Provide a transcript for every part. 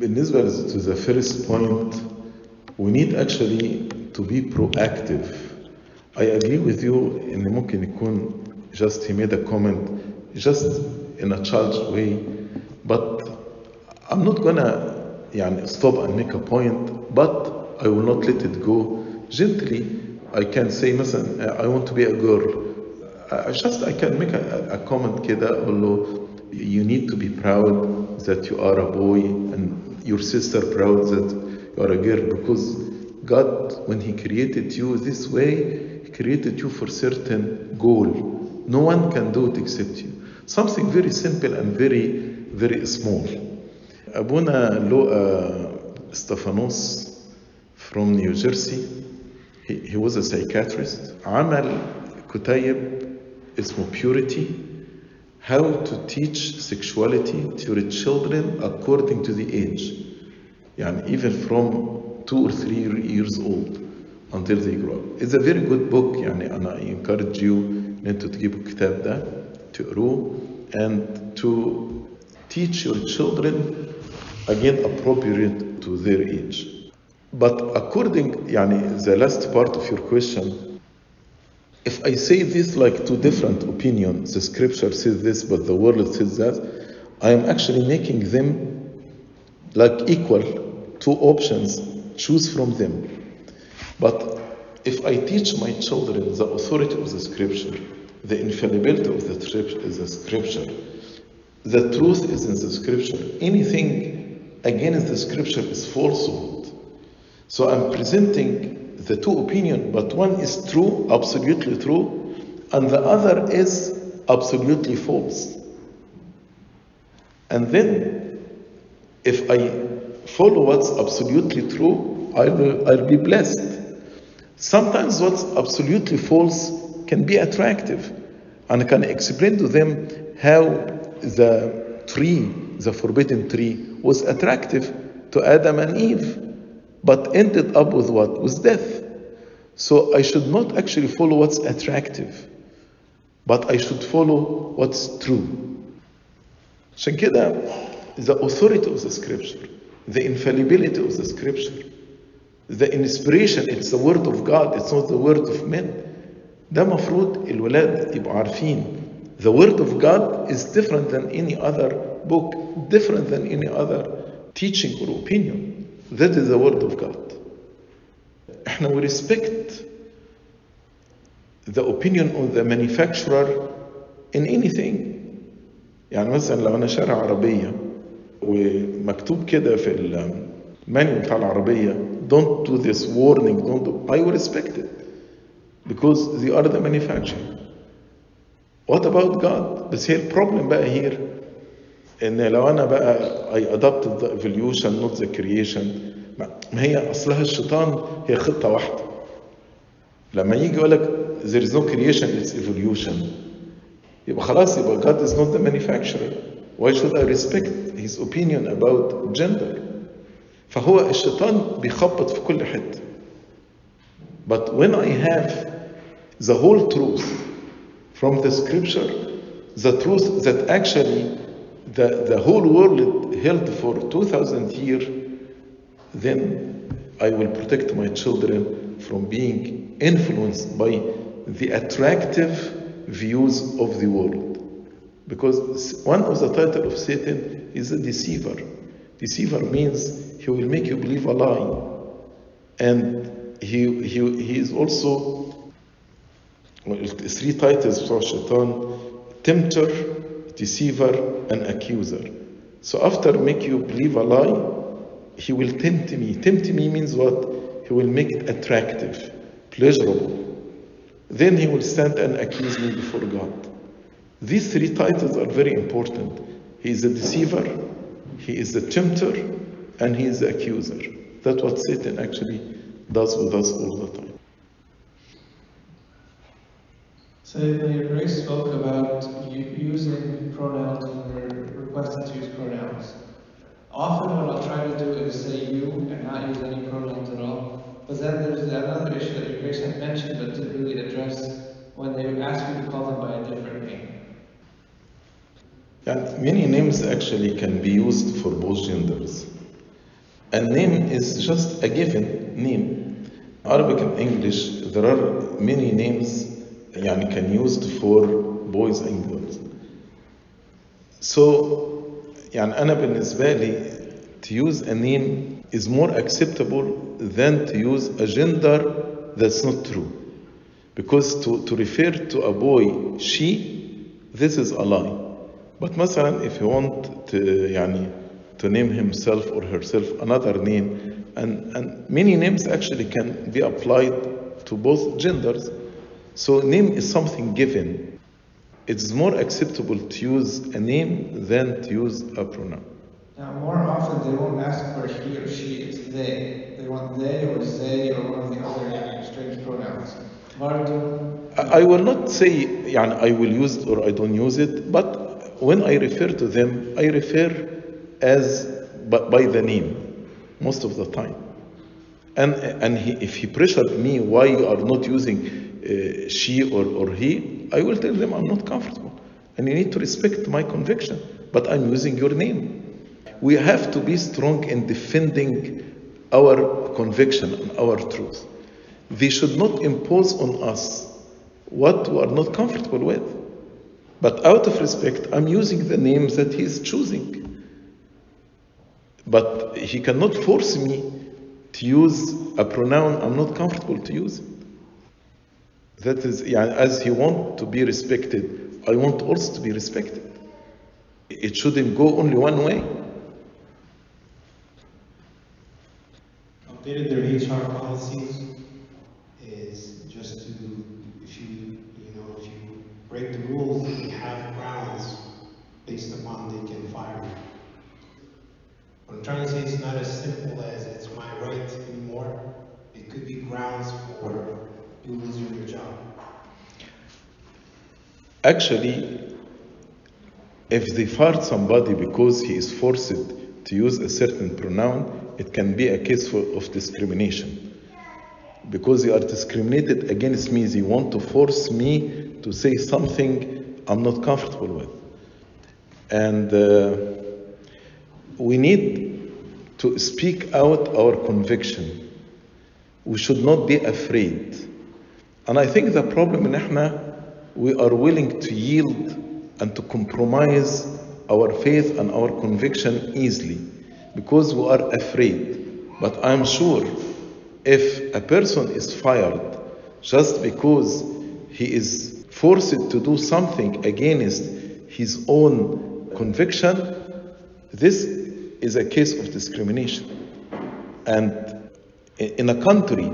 بالنسبة to the first point, we need actually to be proactive. I agree with you إن ممكن يكون just he made a comment just in a charged way, but I'm not gonna stop and make a point, but I will not let it go. Gently, I can say, listen, I want to be a girl. I can make a comment كده أقول له you need to be proud that you are a boy and your sister proud that you are a girl, because God, when He created you this way, He created you for certain goal. No one can do it except you. Something very simple and very, very small. Abuna Lo Stefanos from New Jersey, he was a psychiatrist. Amal Kutayib, اسمه Purity, how to teach sexuality to the children according to the age. Even from 2 or 3 years old until they grow up. It's a very good book. And I encourage you to give الكتاب ده تقروه and to teach your children again appropriate to their age. But according the last part of your question, if I say this like two different opinions, the scripture says this but the world says that, I am actually making them like equal. Two options, choose from them. But if I teach my children the authority of the scripture, the infallibility of the scripture, the truth is in the scripture, anything against the scripture is falsehood. So I'm presenting the two opinions, but one is true, absolutely true, and the other is absolutely false. And then, if I follow what's absolutely true, I'll be blessed. Sometimes what's absolutely false can be attractive, and can explain to them how the tree, the forbidden tree, was attractive to Adam and Eve, but ended up with what? With death. So I should not actually follow what's attractive, but I should follow what's true. عشان كده the authority of the scripture, the infallibility of the scripture, the inspiration, it's the word of God, it's not the word of men. ده مفروض الولاد يبقوا عارفين. The word of God is different than any other book, different than any other teaching or opinion. That is the word of God. احنا we respect the opinion of the manufacturer in anything. مثلا لو أنا شارع عربية ومكتوب كده في المانيو بتاع العربية don't do this warning, don't do. I will respect it because they are the manufacturer. What about God? بس هي problem بقى here إن لو أنا بقى I adopted the evolution not the creation. ما هي أصلها الشيطان هي خطة واحدة. لما يجي يقول لك there is no creation, it's evolution. يبقى خلاص يبقى God is not the manufacturer. Why should I respect his opinion about gender? فهو الشيطان بيخبط في كل حتة. But when I have the whole truth from the scripture, the truth that actually the whole world held for 2,000 years, then I will protect my children from being influenced by the attractive views of the world. Because one of the titles of Satan is a deceiver. Deceiver means he will make you believe a lie. And he is also, three titles for Shaitan: tempter, deceiver, and accuser. So after make you believe a lie, he will tempt me. Tempt me means what? He will make it attractive, pleasurable. Then he will stand and accuse me before God. These three titles are very important. He is a deceiver, he is a tempter, and he is the accuser. That's what Satan actually does with us all the time. So when Grace spoke about using pronouns and we're requested to use pronouns, often what I'll try to do is say you and not use any pronouns at all. But then there's another issue that Grace had mentioned but didn't really address, when they ask you to call them by a different name. Many names actually can be used for both genders. And name is just a given name. Arabic and English, there are many names can used for boys and girls. So أنا بالنسبة لي, to use a name is more acceptable than to use a gender that's not true. Because to refer to a boy, she, this is a lie. But مثلا if you want to name himself or herself another name, and many names actually can be applied to both genders. So name is something given. It's more acceptable to use a name than to use a pronoun. Now, more often they won't ask for he or she, it's they. They want they or they or one of the other strange pronouns. I will not say I will use it or I don't use it, but when I refer to them, I refer as by the name most of the time. And if he pressured me, why you are not using she or he, I will tell them I'm not comfortable. And you need to respect my conviction, but I'm using your name. We have to be strong in defending our conviction and our truth. They should not impose on us what we are not comfortable with. But out of respect, I'm using the names that he is choosing. But he cannot force me to use a pronoun I'm not comfortable to use. That is, as he wants to be respected, I want also to be respected. It shouldn't go only one way. Updated their HR policies is just to, if you break the rules, they have grounds based upon they can fire you. What I'm trying to say, it's not as simple as it's my right anymore. It could be grounds for you losing your job. Actually, if they fire somebody because he is forced to use a certain pronoun, it can be a case of discrimination. Because you are discriminated against me, they want to force me to say something I'm not comfortable with. And we need to speak out our conviction. We should not be afraid. And I think the problem in Ihna, we are willing to yield and to compromise our faith and our conviction easily. Because we are afraid. But I'm sure if a person is fired just because he is forced to do something against his own conviction, this is a case of discrimination. And in a country,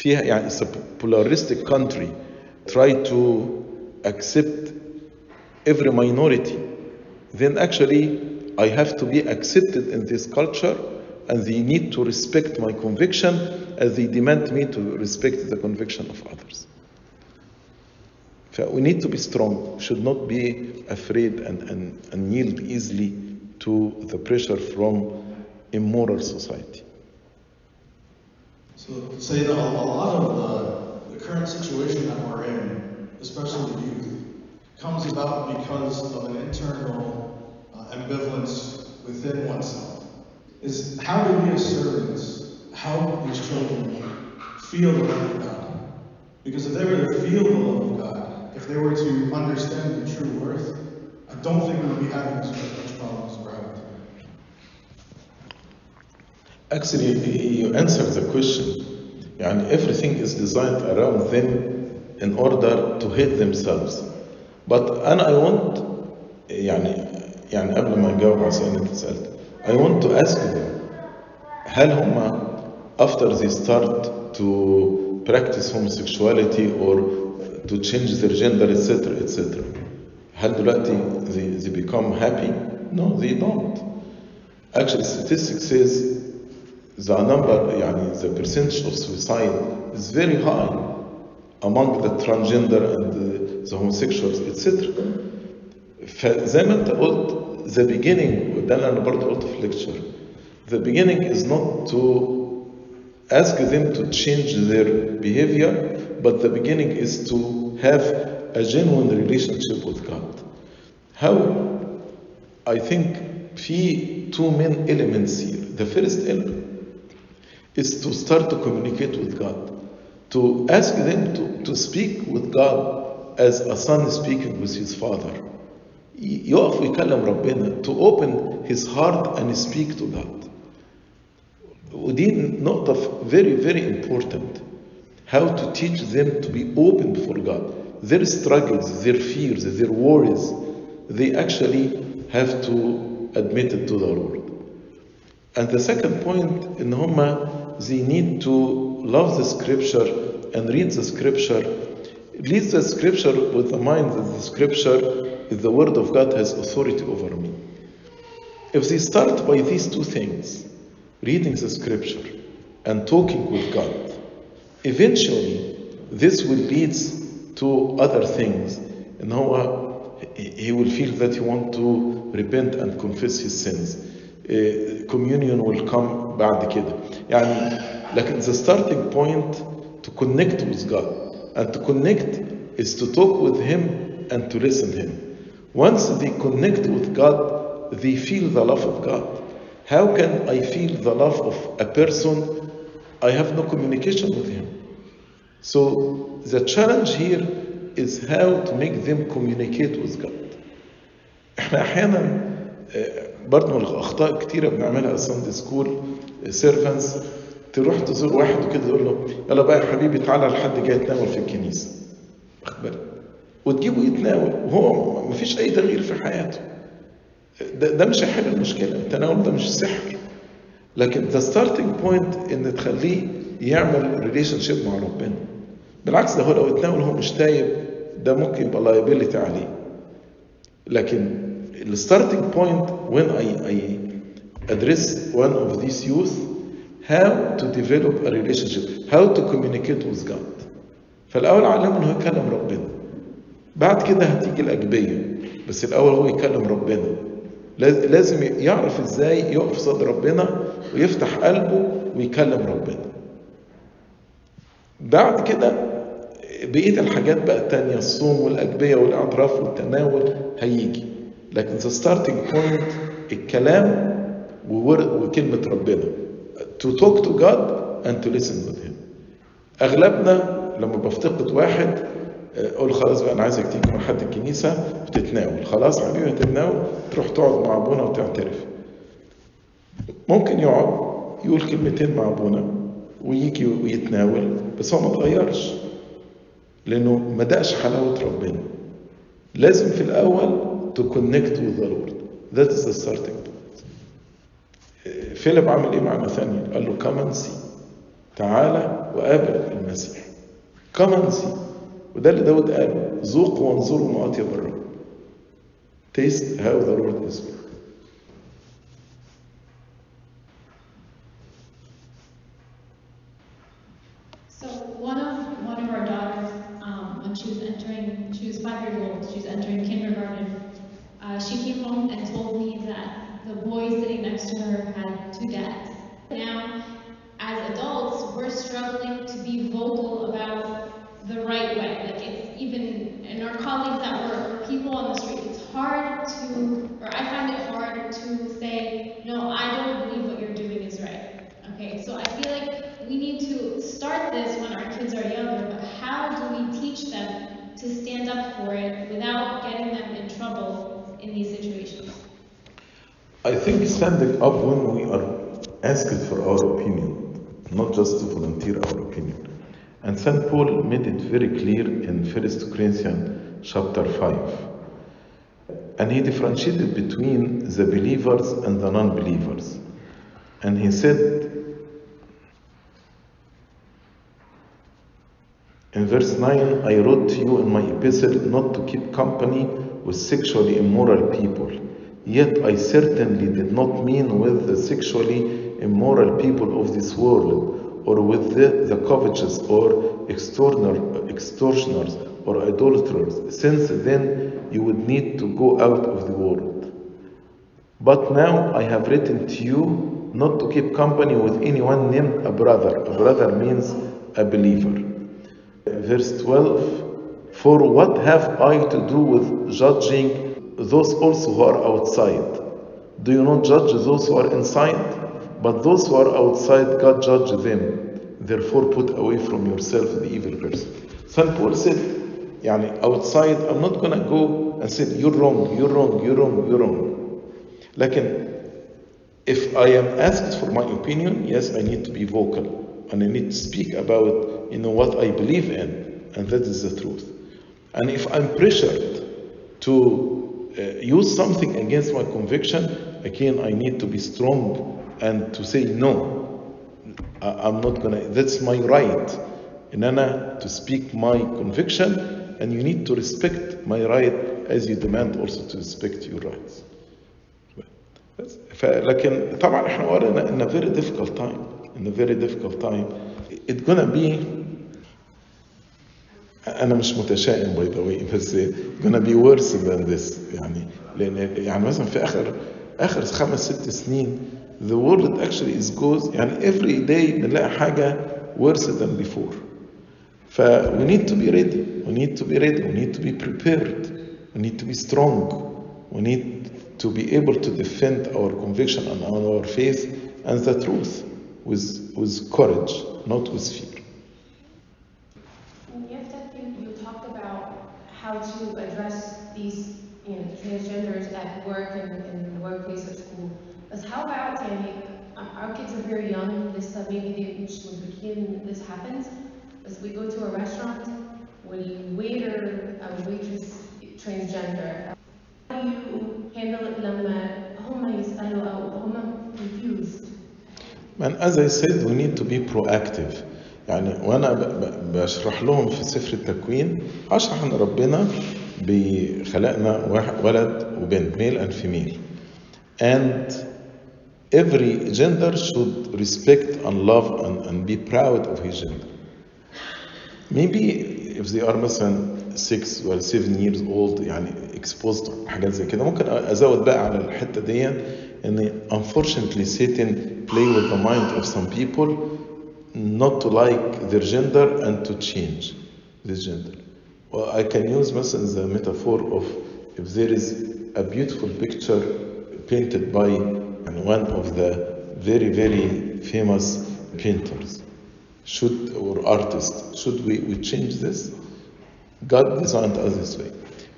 it's a pluralistic country, try to accept every minority, then actually I have to be accepted in this culture, and they need to respect my conviction as they demand me to respect the conviction of others. We need to be strong, should not be afraid and yield easily to the pressure from immoral society. So to say that a lot of the current situation that we're in, especially the youth, comes about because of an internal ambivalence within oneself is how do we as servants help these children feel the love of God? Because if they were to feel the love of God, if they were to understand the true worth, I don't think we would be having as much problems around them. Actually, you answered the question. Everything is designed around them in order to hate themselves. I want to ask them, هل هم after they start to practice homosexuality or to change their gender, etc., etc., هل دلوقتي they become happy? No, they don't. Actually, statistics says the percentage of suicide is very high among the transgender and the homosexuals, etc. فزي ما انت قلت the beginning, وده اللي انا برضه قلته في lecture, the beginning is not to ask them to change their behavior, but the beginning is to have a genuine relationship with God. How? I think في two main elements here. The first help is to start to communicate with God, to ask them to speak with God as a son speaking with his father. يقف يكلم ربنا, to open his heart and speak to God. ودي نقطة very very important. How to teach them to be open for God. Their struggles, their fears, their worries, they actually have to admit it to the Lord. And the second point, in Homa, they need to love the scripture and read the scripture. Read the scripture with the mind that the scripture, the word of God, has authority over me. If they start by these two things, reading the scripture and talking with God, eventually this will lead to other things. And now he will feel that he wants to repent and confess his sins. Communion will come بعد كده. يعني لكن the starting point to connect with God, and to connect is to talk with him and to listen to him. Once they connect with God, they feel the love of God. How can I feel the love of a person? I have no communication with him. So the challenge here is how to make them communicate with God. احنا احيانا برضه من الاخطاء كتيره بنعملها Sunday School servants, تروح تزور واحد وكده تقول له يلا بقى يا حبيبي تعالى لحد جاي يتناول في الكنيسه. واخد بالك؟ وتجيبه يتناول وهو مفيش اي تغيير في حياته. ده مش هيحل المشكله، التناول ده مش سحر. لكن the starting point ان تخليه يعمل ريليشن شيب مع ربنا. بالعكس ده هو لو اتناول هو مش تايب ده ممكن يبقى لايبيلتي عليه. لكن the starting point when I address one of these youth, how to develop a relationship, how to communicate with God. فالأول علمه إنه يكلم ربنا. بعد كده هتيجي الأجبية، بس الأول هو يكلم ربنا. لازم يعرف إزاي يقف صدر ربنا ويفتح قلبه ويكلم ربنا. بعد كده بقية الحاجات بقى التانية، الصوم والأجبية والإعتراف والتناول هيجي. لكن the starting point الكلام وكلمة ربنا. To talk to God and to listen with him. أغلبنا لما بفتقد واحد أقول خلاص بقى أنا عايزك تيجي مع حد الكنيسة وتتناول. خلاص حبيبي هتتناول، تروح تقعد مع أبونا وتعترف. ممكن يقعد يقول كلمتين مع أبونا ويجي ويتناول، بس هو ما اتغيرش لأنه ما دقش حلاوة ربنا. لازم في الأول to connect with the Lord. That is the starting point. فيليب عمل إيه مع نثانيا؟ قال له come and see. تعالى وقابل المسيح. come and see. وده اللي داود قاله، ذوقوا وانظروا ما أطيب الرب. taste how the Lord is. So one of our daughters, when she was 5 years old, she was entering kindergarten. She came home and told me that the boy sitting next to her had two dads. Now, as adults, we're struggling to be vocal about the right way. Like, it's even, and our colleagues that were people on the street, it's hard to, or I find it hard to say, no, I don't believe what you're doing is right. Okay, so I feel like we need to start this when our kids are younger, but how do we teach them to stand up for it without getting them in trouble in these situations? I think standing up when we are asked for our opinion, not just to volunteer our opinion. And St. Paul made it very clear in First Corinthians chapter 5. And he differentiated between the believers and the non-believers. And he said in verse 9, I wrote to you in my epistle not to keep company with sexually immoral people. Yet I certainly did not mean with the sexually immoral people of this world, or with the covetous, or extortioners, or idolaters, since then you would need to go out of the world. But now I have written to you not to keep company with anyone named a brother. A brother means a believer. Verse 12, for what have I to do with judging those also who are outside? Do you not judge those who are inside? But those who are outside, God judge them. Therefore, put away from yourself the evil person. St. Paul said, outside, I'm not going to go and say, you're wrong, you're wrong, you're wrong, you're wrong. Like, if I am asked for my opinion, yes, I need to be vocal. And I need to speak about, what I believe in. And that is the truth. And if I'm pressured to use something against my conviction, again, I need to be strong and to say, no, I'm not going to, that's my right. To speak my conviction, and you need to respect my right as you demand also to respect your rights. لكن طبعا احنا قرينا in a very difficult time, it's gonna be, انا مش متشائم by the way, بس it's gonna be worse than this. لأن مثلا في آخر 5-6 سنين the world actually is goes every day نلاقي حاجة worse than before. We need to be ready. We need to be prepared. We need to be strong. We need to be able to defend our conviction and our faith and the truth with courage, not with fear. In the FTF, you talked about how to address these transgenders at work and in the workplace or school. But how about, our kids are very young, maybe they reach when this happens. As we go to a restaurant, when waiter or waitress transgender, how do you handle it when confused? And as I said, we need to be proactive. وأنا بشرح لهم في سفر التكوين أشرح أن ربنا بخلقنا ولد وبنت male and female, and every gender should respect and love and be proud of his gender. Maybe if they are مثلا 6 or 7 years old exposed حاجات زي كده ممكن ازود بقى على الحته دي ان unfortunately Satan play with the mind of some people not to like their gender and to change this gender. Well, I can use مثلا the metaphor of if there is a beautiful picture painted by one of the very very famous painters. Should we change this? God designed us this way.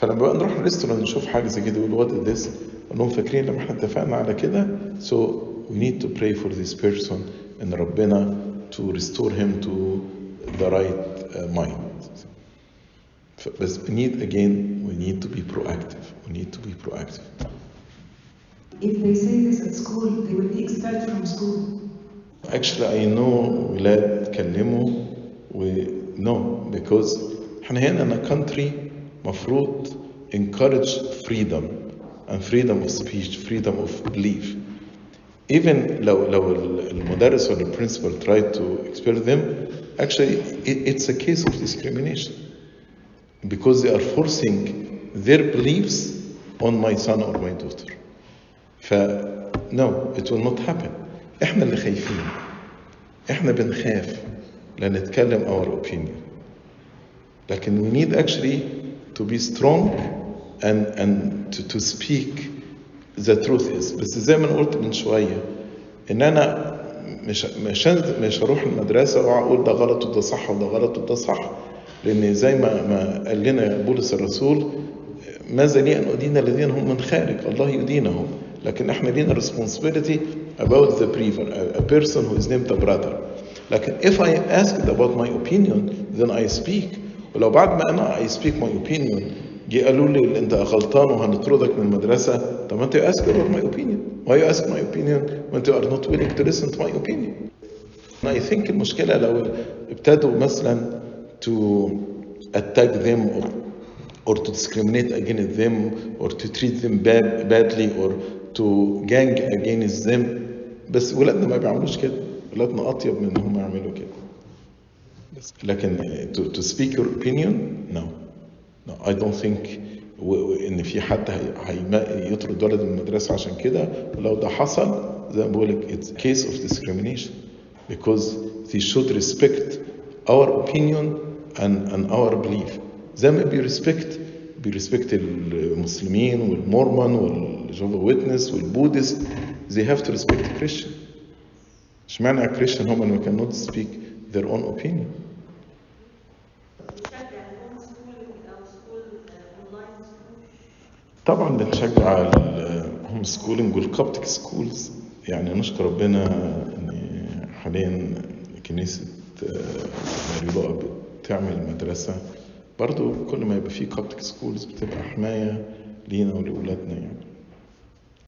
فلما بقى نروح ريستورانت نشوف حاجة زي كده يقولوا what is this؟ أنهم فاكرين لما احنا اتفقنا على كده. So we need to pray for this person and ربنا to restore him to the right mind. But we need to be proactive. If they say this at school, they will be expelled from school. Actually, I know ولاد تكلموا no, because احنا هنا in a country مفروض encourage freedom and freedom of speech, freedom of belief. Even لو المدرس or the principal try to expel them, actually it's a case of discrimination because they are forcing their beliefs on my son or my daughter. No, it will not happen. احنا اللي خايفين. احنا بنخاف لنتكلم our opinion. لكن we need actually to be strong and to speak the truth is. بس زي ما قلت من شوية ان انا مش هروح المدرسة واقول ده غلط وده صح وده غلط وده صح. لان زي ما قال لنا بولس الرسول ماذا لي ان ادين الذين هم من خارج الله يدينهم. لكن احنا لينا responsibility about the believer, a person who is named a brother. Like if I am asked about my opinion, then I speak. ولو بعد ما أنا I speak my opinion جي قالوا لي أنت غلطان وهنطردك من المدرسة. طب أنت ask about my opinion. Why you ask my opinion when you are not willing to listen to my opinion? And I think المشكلة لو ابتدوا مثلا to attack them or to discriminate against them or to treat them badly or to gang against them. بس ولادنا ما بيعملوش كده. ولادنا أطيب من هم يعملوا كده. بس لكن to speak your opinion, no, I don't think إن في حد هيطرد ولد من المدرسة عشان كده. ولو ده حصل زي ما بقولك it's a case of discrimination because they should respect our opinion and our belief. زي ما بيرسبكت المسلمين والمورمون والجهوه ويتنس والبودست. They have to respect the Christian. اشمعنى يا Christian هم and we cannot speak their own opinion. طبعا بنشجع الهوم سكولينج والكابتك سكولز. يعني نشكر ربنا ان حاليا كنيسه ماريولا بتعمل مدرسه برضو كل ما يبقى فيه كابتك سكولز بتبقى حمايه لينا ولأولادنا يعني.